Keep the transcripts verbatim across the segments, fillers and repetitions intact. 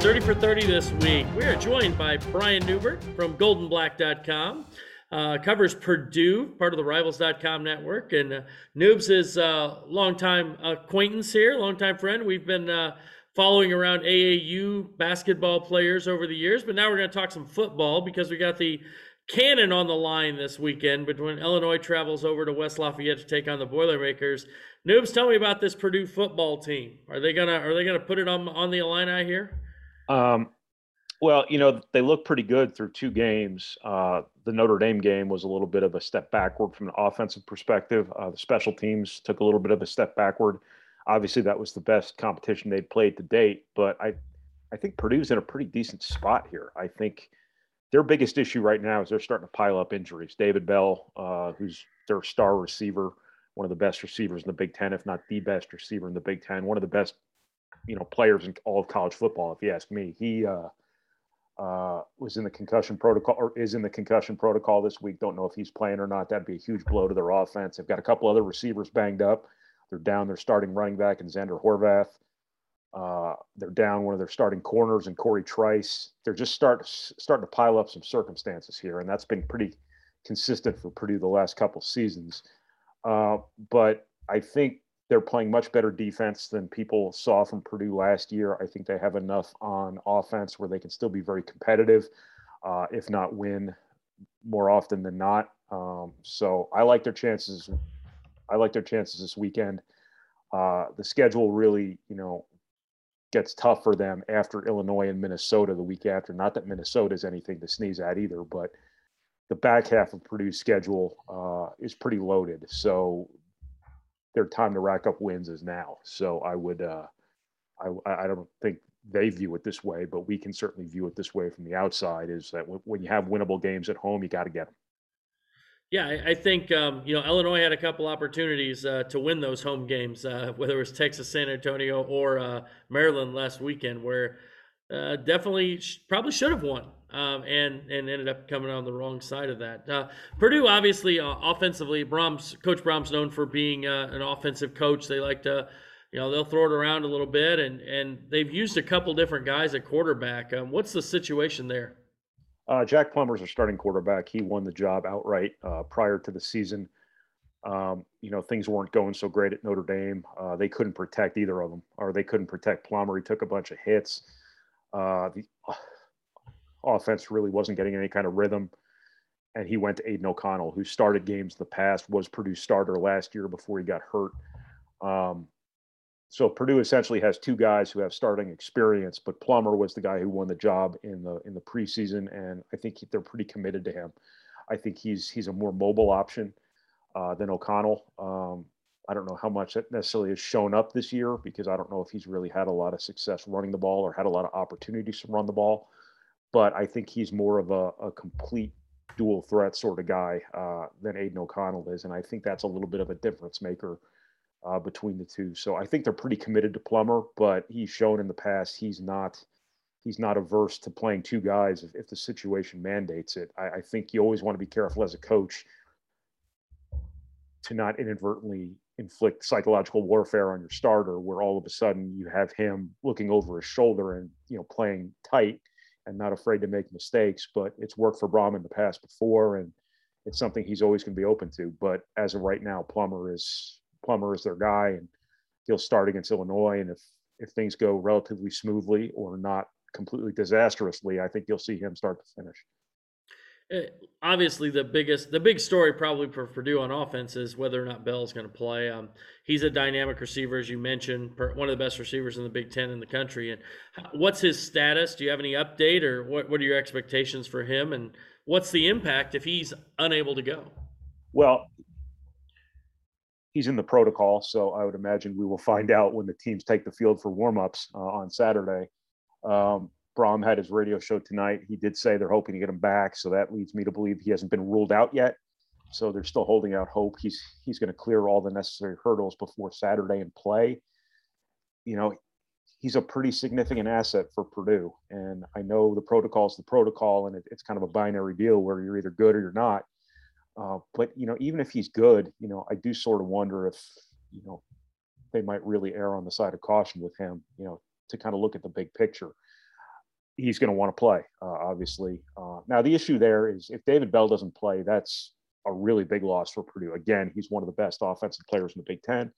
thirty for thirty this week. We are joined by Brian Neubert from golden black dot com. Uh, covers Purdue, part of the rivals dot com network. And uh, Noobs is a uh, longtime acquaintance here, longtime friend. We've been uh, following around A A U basketball players over the years. But now we're going to talk some football because we got the Cannon on the line this weekend between Illinois travels over to West Lafayette to take on the Boilermakers. Noobs, tell me about this Purdue football team. Are they gonna Are they gonna put it on on the Illini here? Um, well, you know they look pretty good through two games. Uh, the Notre Dame game was a little bit of a step backward from an offensive perspective. Uh, the special teams took a little bit of a step backward. Obviously, that was the best competition they'd played to date. But I, I think Purdue's in a pretty decent spot here. I think. Their biggest issue right now is they're starting to pile up injuries. David Bell, uh, who's their star receiver, one of the best receivers in the Big Ten, if not the best receiver in the Big Ten, one of the best, you know, players in all of college football, if you ask me. He uh, uh, was in the concussion protocol or is in the concussion protocol this week. Don't know if he's playing or not. That'd be a huge blow to their offense. They've got a couple other receivers banged up. They're down their starting running back and Xander Horvath. Uh, they're down one of their starting corners and Corey Trice. They're just start, starting to pile up some circumstances here, and that's been pretty consistent for Purdue the last couple seasons. Uh, but I think they're playing much better defense than people saw from Purdue last year. I think they have enough on offense where they can still be very competitive, uh, if not win more often than not. Um, so I like their chances. I like their chances this weekend. Uh, the schedule really, you know, gets tough for them after Illinois and Minnesota the week after. Not that Minnesota is anything to sneeze at either, but the back half of Purdue's schedule uh, is pretty loaded. So their time to rack up wins is now. So I would, uh, I, I don't think they view it this way, but we can certainly view it this way from the outside, is that w- when you have winnable games at home, you got to get them. Yeah, I, I think, um, you know, Illinois had a couple opportunities uh, to win those home games, uh, whether it was Texas, San Antonio, or uh, Maryland last weekend, where uh, definitely sh- probably should have won um, and, and ended up coming on the wrong side of that. Uh, Purdue, obviously, uh, offensively, Brohm's, Coach Brohm's known for being uh, an offensive coach. They like to, you know, they'll throw it around a little bit, and, and they've used a couple different guys at quarterback. Um, what's the situation there? Uh, Jack Plummer is their starting quarterback. He won the job outright uh, prior to the season. Um, you know, things weren't going so great at Notre Dame. Uh, they couldn't protect either of them, or they couldn't protect Plummer. He took a bunch of hits. Uh, the offense really wasn't getting any kind of rhythm. And he went to Aiden O'Connell, who started games in the past, was Purdue's starter last year before he got hurt. Um, So Purdue essentially has two guys who have starting experience, but Plummer was the guy who won the job in the in the preseason, and I think they're pretty committed to him. I think he's he's a more mobile option uh, than O'Connell. Um, I don't know how much that necessarily has shown up this year because I don't know if he's really had a lot of success running the ball or had a lot of opportunities to run the ball, but I think he's more of a, a complete dual threat sort of guy uh, than Aiden O'Connell is, and I think that's a little bit of a difference maker Uh, between the two. So I think they're pretty committed to Plummer, but he's shown in the past he's not he's not averse to playing two guys if, if the situation mandates it. I, I think you always want to be careful as a coach to not inadvertently inflict psychological warfare on your starter where all of a sudden you have him looking over his shoulder and, you know, playing tight and not afraid to make mistakes. But it's worked for Brohm in the past before, and it's something he's always going to be open to. But as of right now, Plummer is Plummer is their guy, and he'll start against Illinois. And if, if things go relatively smoothly or not completely disastrously, I think you'll see him start to finish. It, obviously, the biggest, the big story probably for Purdue on offense is whether or not Bell's going to play. Um, he's a dynamic receiver, as you mentioned, per, one of the best receivers in the Big Ten in the country. And what's his status? Do you have any update, or what, what are your expectations for him? And what's the impact if he's unable to go? Well, he's in the protocol, so I would imagine we will find out when the teams take the field for warmups uh, on Saturday. Um, Brohm had his radio show tonight. He did say they're hoping to get him back, so that leads me to believe he hasn't been ruled out yet. So they're still holding out hope. He's he's going to clear all the necessary hurdles before Saturday and play. You know, he's a pretty significant asset for Purdue, and I know the protocol is the protocol, and it, it's kind of a binary deal where you're either good or you're not. Uh, but, you know, even if he's good, you know, I do sort of wonder if, you know, they might really err on the side of caution with him, you know, to kind of look at the big picture. he's going to want to play, uh, obviously. Uh, now, the issue there is if David Bell doesn't play, that's a really big loss for Purdue. Again, he's one of the best offensive players in the Big Ten,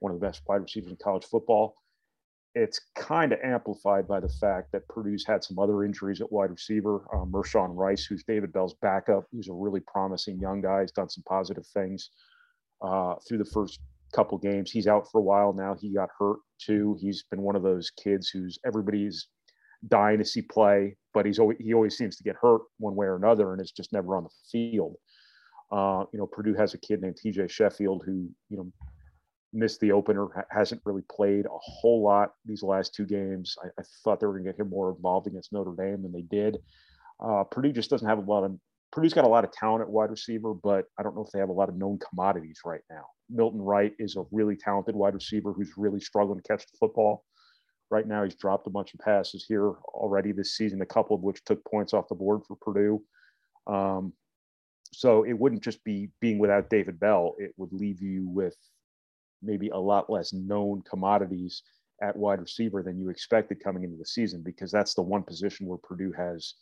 one of the best wide receivers in college football. It's kind of amplified by the fact that Purdue's had some other injuries at wide receiver. Uh, Mershawn Rice, who's David Bell's backup, who's a really promising young guy. He's done some positive things uh, through the first couple games. He's out for a while now. He got hurt too. He's been one of those kids who's everybody's dying to see play, but he's always, he always seems to get hurt one way or another, and it's just never on the field. Uh, you know, Purdue has a kid named T J. Sheffield who, you know, missed the opener, ha- hasn't really played a whole lot these last two games. I, I thought they were going to get him more involved against Notre Dame than they did. Uh, Purdue just doesn't have a lot of – Purdue's got a lot of talent at wide receiver, but I don't know if they have a lot of known commodities right now. Milton Wright is a really talented wide receiver who's really struggling to catch the football. Right now he's dropped a bunch of passes here already this season, a couple of which took points off the board for Purdue. Um, so it wouldn't just be being without David Bell. It would leave you with maybe a lot less known commodities at wide receiver than you expected coming into the season, because that's the one position where Purdue has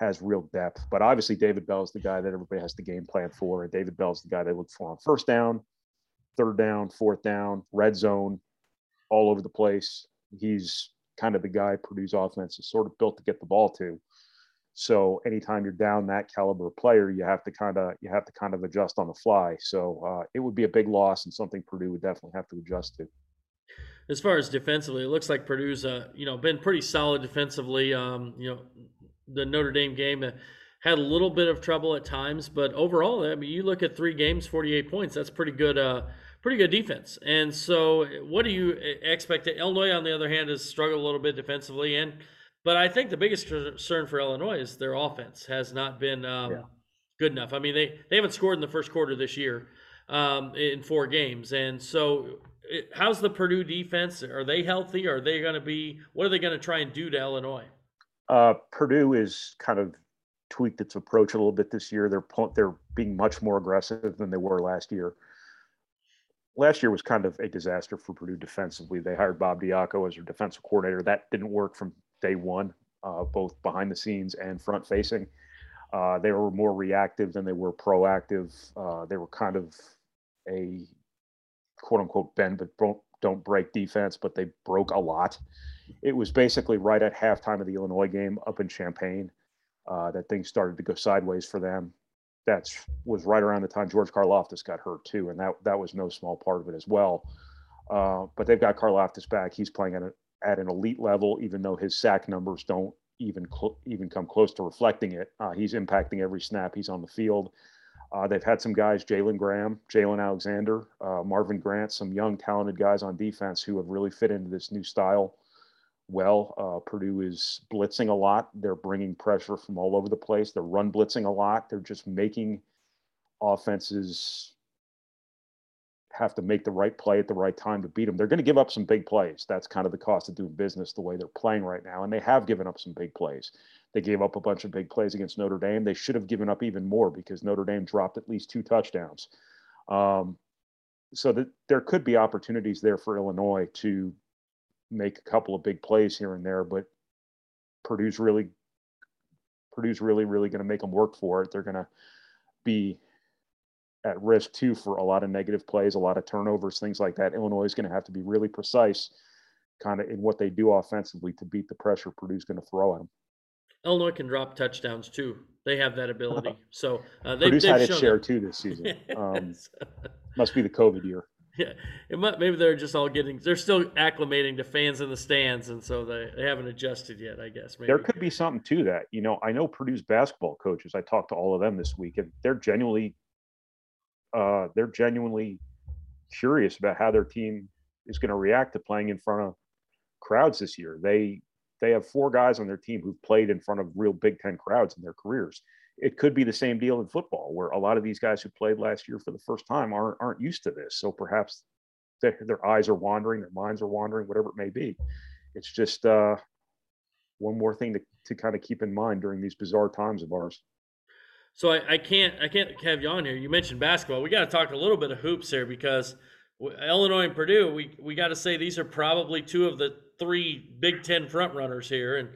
has real depth. But obviously David Bell is the guy that everybody has the game plan for, and David Bell is the guy they look for on first down, third down, fourth down, red zone, all over the place. He's kind of the guy Purdue's offense is sort of built to get the ball to. So anytime you're down that caliber player, you have to kind of you have to kind of adjust on the fly. So uh, it would be a big loss and something Purdue would definitely have to adjust to. As far as defensively, it looks like Purdue's uh, you know been pretty solid defensively. Um, you know, the Notre Dame game had a little bit of trouble at times, but overall, I mean, you look at three games, forty-eight points. That's pretty good. Uh, pretty good defense. And so what do you expect? Illinois, on the other hand, has struggled a little bit defensively. And, but I think the biggest concern for Illinois is their offense has not been um, yeah. good enough. I mean, they, they haven't scored in the first quarter this year um, in four games. And so it, how's the Purdue defense? Are they healthy? Are they going to be, what are they going to try and do to Illinois? Uh, Purdue is kind of tweaked its approach a little bit this year. They're They're being much more aggressive than they were last year. Last year was kind of a disaster for Purdue defensively. They hired Bob Diaco as their defensive coordinator. That didn't work from day one, uh, both behind the scenes and front facing. Uh, they were more reactive than they were proactive. Uh, they were kind of a quote unquote bend, but don't, don't break defense, but they broke a lot. It was basically right at halftime of the Illinois game up in Champaign uh, that things started to go sideways for them. That was right around the time George Karlaftis got hurt too, and that that was no small part of it as well. Uh, but they've got Karlaftis back. He's playing at, a, at an elite level, even though his sack numbers don't even cl- even come close to reflecting it. Uh, he's impacting every snap he's on the field. Uh, they've had some guys, Jalen Graham, Jalen Alexander, uh, Marvin Grant, some young, talented guys on defense who have really fit into this new style well. Uh, Purdue is blitzing a lot. They're bringing pressure from all over the place. They're run blitzing a lot. They're just making offenses have to make the right play at the right time to beat them. They're going to give up some big plays. That's kind of the cost of doing business the way they're playing right now. And they have given up some big plays. They gave up a bunch of big plays against Notre Dame. They should have given up even more because Notre Dame dropped at least two touchdowns. Um, so that there could be opportunities there for Illinois to make a couple of big plays here and there, but Purdue's really, Purdue's really, really going to make them work for it. They're going to be at risk too for a lot of negative plays, a lot of turnovers, things like that. Illinois is going to have to be really precise kind of in what they do offensively to beat the pressure Purdue's going to throw at them. Illinois can drop touchdowns too. They have that ability. So uh, they, Purdue's they've had its share it. too this season. Um, must be the COVID year. Yeah, it might, maybe they're just all getting – they're still acclimating to fans in the stands, and so they, they haven't adjusted yet, I guess. Maybe. There could be something to that. You know, I know Purdue's basketball coaches. I talked to all of them this week, and they're genuinely uh, they're genuinely curious about how their team is going to react to playing in front of crowds this year. They they have four guys on their team who've played in front of real Big Ten crowds in their careers. It could be the same deal in football where a lot of these guys who played last year for the first time aren't, aren't used to this. So perhaps their, their eyes are wandering, their minds are wandering, whatever it may be. It's just uh, one more thing to, to kind of keep in mind during these bizarre times of ours. So I, I can't, I can't have you on here. You mentioned basketball. We got to talk a little bit of hoops here because Illinois and Purdue, we, we got to say these are probably two of the three Big Ten front runners here. And,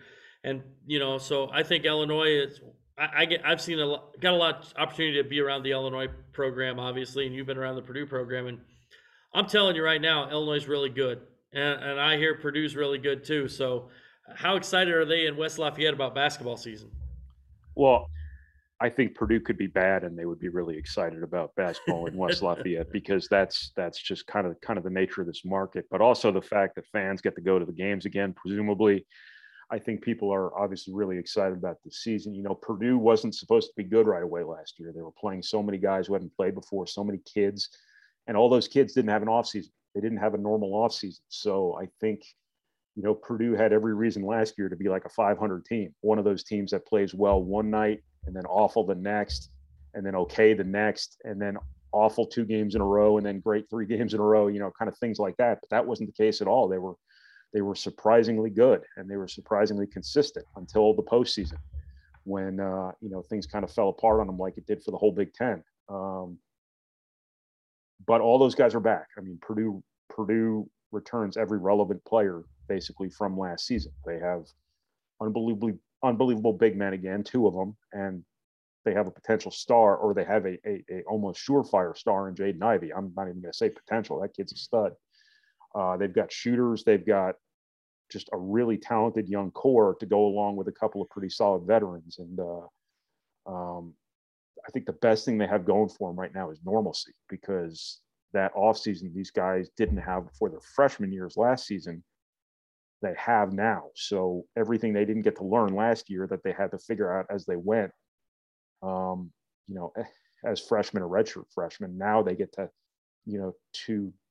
And, you know, so I think Illinois is I, I get, I've seen a lot, got a lot of opportunity to be around the Illinois program, obviously, and you've been around the Purdue program. And I'm telling you right now, Illinois is really good. And, and I hear Purdue's really good too. So how excited are they in West Lafayette about basketball season? Well, I think Purdue could be bad and they would be really excited about basketball in West Lafayette because that's that's just kind of kind of the nature of this market. But also the fact that fans get to go to the games again, presumably. I think people are obviously really excited about the season. You know, Purdue wasn't supposed to be good right away last year. They were playing so many guys who hadn't played before, so many kids, and all those kids didn't have an offseason. They didn't have a normal offseason. So I think, you know, Purdue had every reason last year to be like a five hundred team, one of those teams that plays well one night and then awful the next and then okay the next and then awful two games in a row and then great three games in a row, you know, kind of things like that. But that wasn't the case at all. They were They were surprisingly good, and they were surprisingly consistent until the postseason, when uh, you know things kind of fell apart on them, like it did for the whole Big Ten. Um, but all those guys are back. I mean, Purdue Purdue returns every relevant player basically from last season. They have unbelievably unbelievable big men again, two of them, and they have a potential star, or they have a a, a almost surefire star in Jaden Ivey. I'm not even going to say potential. That kid's a stud. Uh, they've got shooters. They've got just a really talented young core to go along with a couple of pretty solid veterans. And uh, um, I think the best thing they have going for them right now is normalcy, because that offseason these guys didn't have before their freshman years last season, they have now. So everything they didn't get to learn last year that they had to figure out as they went, um, you know, as freshmen or redshirt freshmen, now they get to, you know, to –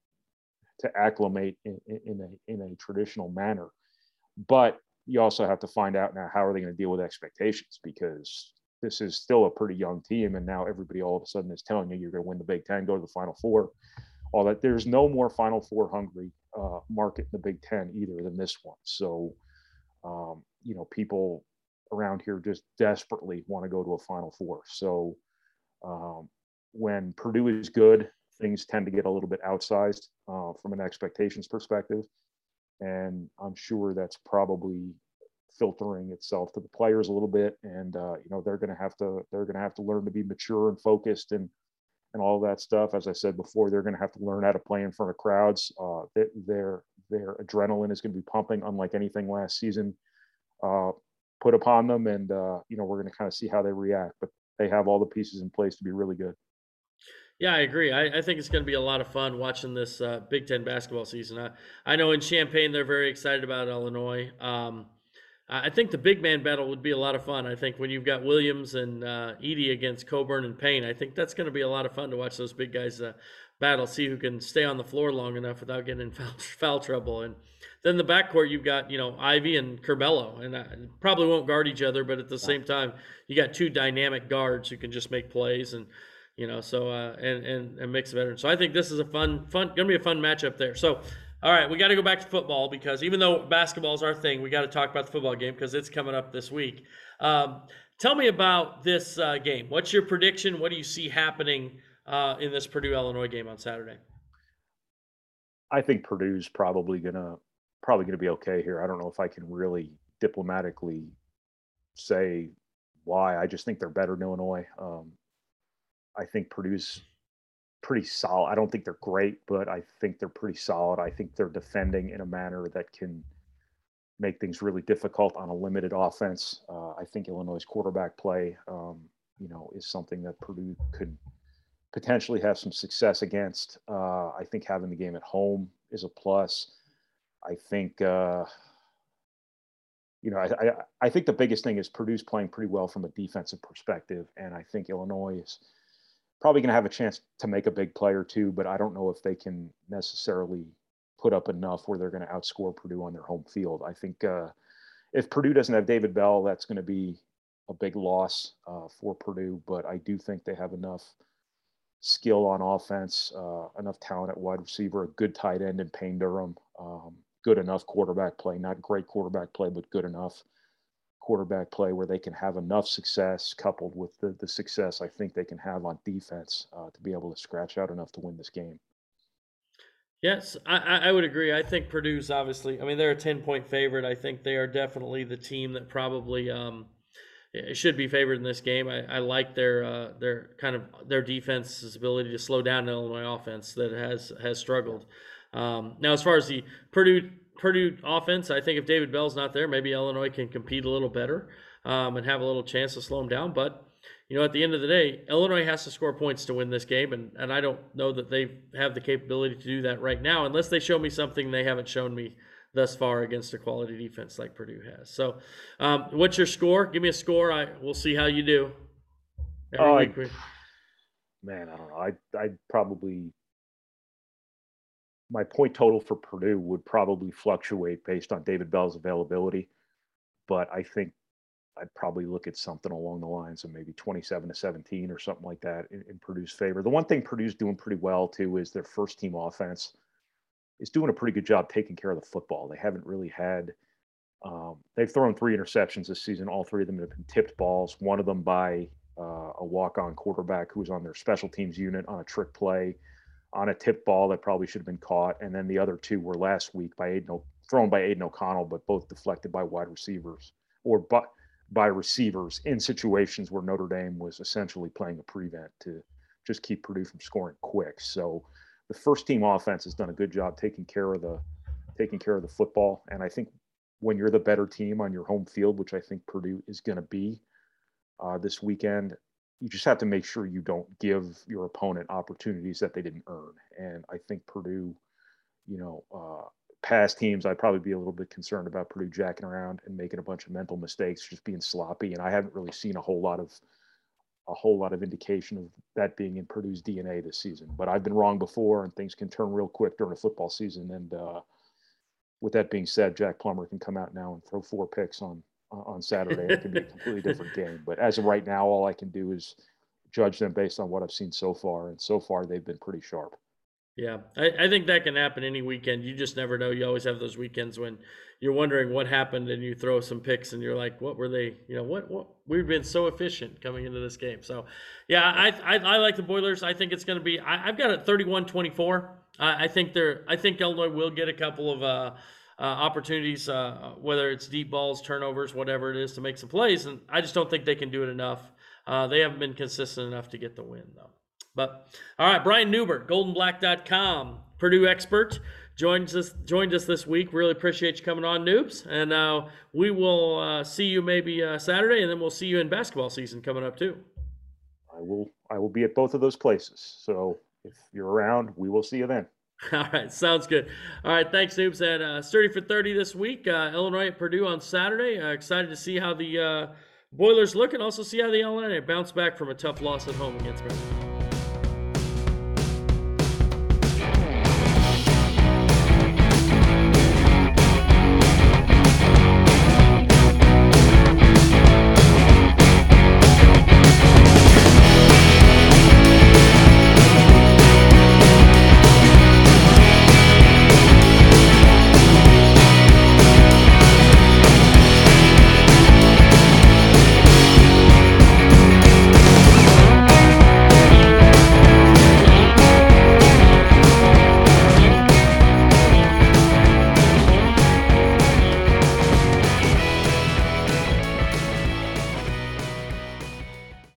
to acclimate in, in a in a traditional manner. But you also have to find out now, how are they going to deal with expectations? Because this is still a pretty young team, and now everybody all of a sudden is telling you you're going to win the Big Ten, go to the Final Four, all that. There's no more Final Four hungry uh, market in the Big Ten either than this one. So, um, you know, people around here just desperately want to go to a Final Four. So um, when Purdue is good, things tend to get a little bit outsized uh, from an expectations perspective. And I'm sure that's probably filtering itself to the players a little bit. And, uh, you know, they're going to have to, they're going to have to learn to be mature and focused and, and all that stuff. As I said before, they're going to have to learn how to play in front of crowds. Uh, their, their adrenaline is going to be pumping unlike anything last season uh, put upon them. And, uh, you know, we're going to kind of see how they react, but they have all the pieces in place to be really good. Yeah, I agree. I, I think it's going to be a lot of fun watching this uh, Big Ten basketball season. I, I know in Champaign they're very excited about Illinois. Um, I think the big man battle would be a lot of fun. I think when you've got Williams and uh, Edie against Coburn and Payne, I think that's going to be a lot of fun to watch those big guys uh, battle, see who can stay on the floor long enough without getting in foul, foul trouble. And then the backcourt, you've got, you know, Ivy and Curbelo, and uh, probably won't guard each other, but at the same time, you got two dynamic guards who can just make plays and, you know, so uh, and and a mix of veterans. So I think this is a fun, fun, gonna be a fun matchup there. So, all right, we got to go back to football because even though basketball is our thing, we got to talk about the football game because it's coming up this week. Um, tell me about this uh, game. What's your prediction? What do you see happening uh, in this Purdue Illinois game on Saturday? I think Purdue's probably gonna probably gonna be okay here. I don't know if I can really diplomatically say why. I just think they're better than Illinois. Um, I think Purdue's pretty solid. I don't think they're great, but I think they're pretty solid. I think they're defending in a manner that can make things really difficult on a limited offense. Uh, I think Illinois' quarterback play, um, you know, is something that Purdue could potentially have some success against. Uh, I think having the game at home is a plus. I think, uh, you know, I, I, I think the biggest thing is Purdue's playing pretty well from a defensive perspective, and I think Illinois is probably going to have a chance to make a big play or two, but I don't know if they can necessarily put up enough where they're going to outscore Purdue on their home field. I think uh, if Purdue doesn't have David Bell, that's going to be a big loss uh, for Purdue, but I do think they have enough skill on offense, uh, enough talent at wide receiver, a good tight end in Payne Durham, um, good enough quarterback play, not great quarterback play, but good enough quarterback play where they can have enough success coupled with the, the success I think they can have on defense uh, to be able to scratch out enough to win this game. Yes, I, I would agree. I think Purdue's obviously, I mean, they're a ten-point favorite. I think they are definitely the team that probably um, should be favored in this game. I, I like their uh, their kind of their defense's ability to slow down the Illinois offense that has has struggled. Um, now, as far as the Purdue Purdue offense, I think if David Bell's not there, maybe Illinois can compete a little better um, and have a little chance to slow them down. But you know, at the end of the day, Illinois has to score points to win this game, and, and I don't know that they have the capability to do that right now unless they show me something they haven't shown me thus far against a quality defense like Purdue has. So um, what's your score? Give me a score. I We'll see how you do. Every oh, week. I, man, I don't know. I I'd probably – my point total for Purdue would probably fluctuate based on David Bell's availability, but I think I'd probably look at something along the lines of maybe twenty-seven to seventeen or something like that in, in Purdue's favor. The one thing Purdue's doing pretty well, too, is their first team offense is doing a pretty good job taking care of the football. They haven't really had um, – they've thrown three interceptions this season. All three of them have been tipped balls, one of them by uh, a walk-on quarterback who was on their special teams unit on a trick play, on a tipped ball that probably should have been caught. And then the other two were last week by Aiden o- thrown by Aiden O'Connell, but both deflected by wide receivers or by – by receivers in situations where Notre Dame was essentially playing a prevent to just keep Purdue from scoring quick. So the first team offense has done a good job taking care of the, taking care of the football. And I think when you're the better team on your home field, which I think Purdue is going to be uh, this weekend, you just have to make sure you don't give your opponent opportunities that they didn't earn. And I think Purdue, you know, uh, past teams, I'd probably be a little bit concerned about Purdue jacking around and making a bunch of mental mistakes, just being sloppy. And I haven't really seen a whole lot of a whole lot of indication of that being in Purdue's D N A this season. But I've been wrong before, and things can turn real quick during a football season. And uh, with that being said, Jack Plummer can come out now and throw four picks on on Saturday. It can be a completely different game. But as of right now, all I can do is judge them based on what I've seen so far. And so far, they've been pretty sharp. Yeah, I, I think that can happen any weekend. You just never know. You always have those weekends when you're wondering what happened and you throw some picks and you're like, what were they, you know, what, what we've been so efficient coming into this game. So, yeah, I I, I like the Boilers. I think it's going to be, I, I've got it thirty-one twenty-four. I, I think they're, I think Illinois will get a couple of uh, uh, opportunities, uh, whether it's deep balls, turnovers, whatever it is, to make some plays. And I just don't think they can do it enough. Uh, they haven't been consistent enough to get the win, though. But all right, Brian Neubert, golden black dot com, Purdue expert, joins us joined us this week. Really appreciate you coming on, Noobs, and uh, we will uh, see you maybe uh, Saturday, and then we'll see you in basketball season coming up too. I will I will be at both of those places, so if you're around, we will see you then. All right, sounds good. All right, thanks, Noobs, and uh, thirty for thirty this week. Uh, Illinois at Purdue on Saturday. Uh, excited to see how the uh, Boilers look, and also see how the Illinois bounce back from a tough loss at home against Maryland.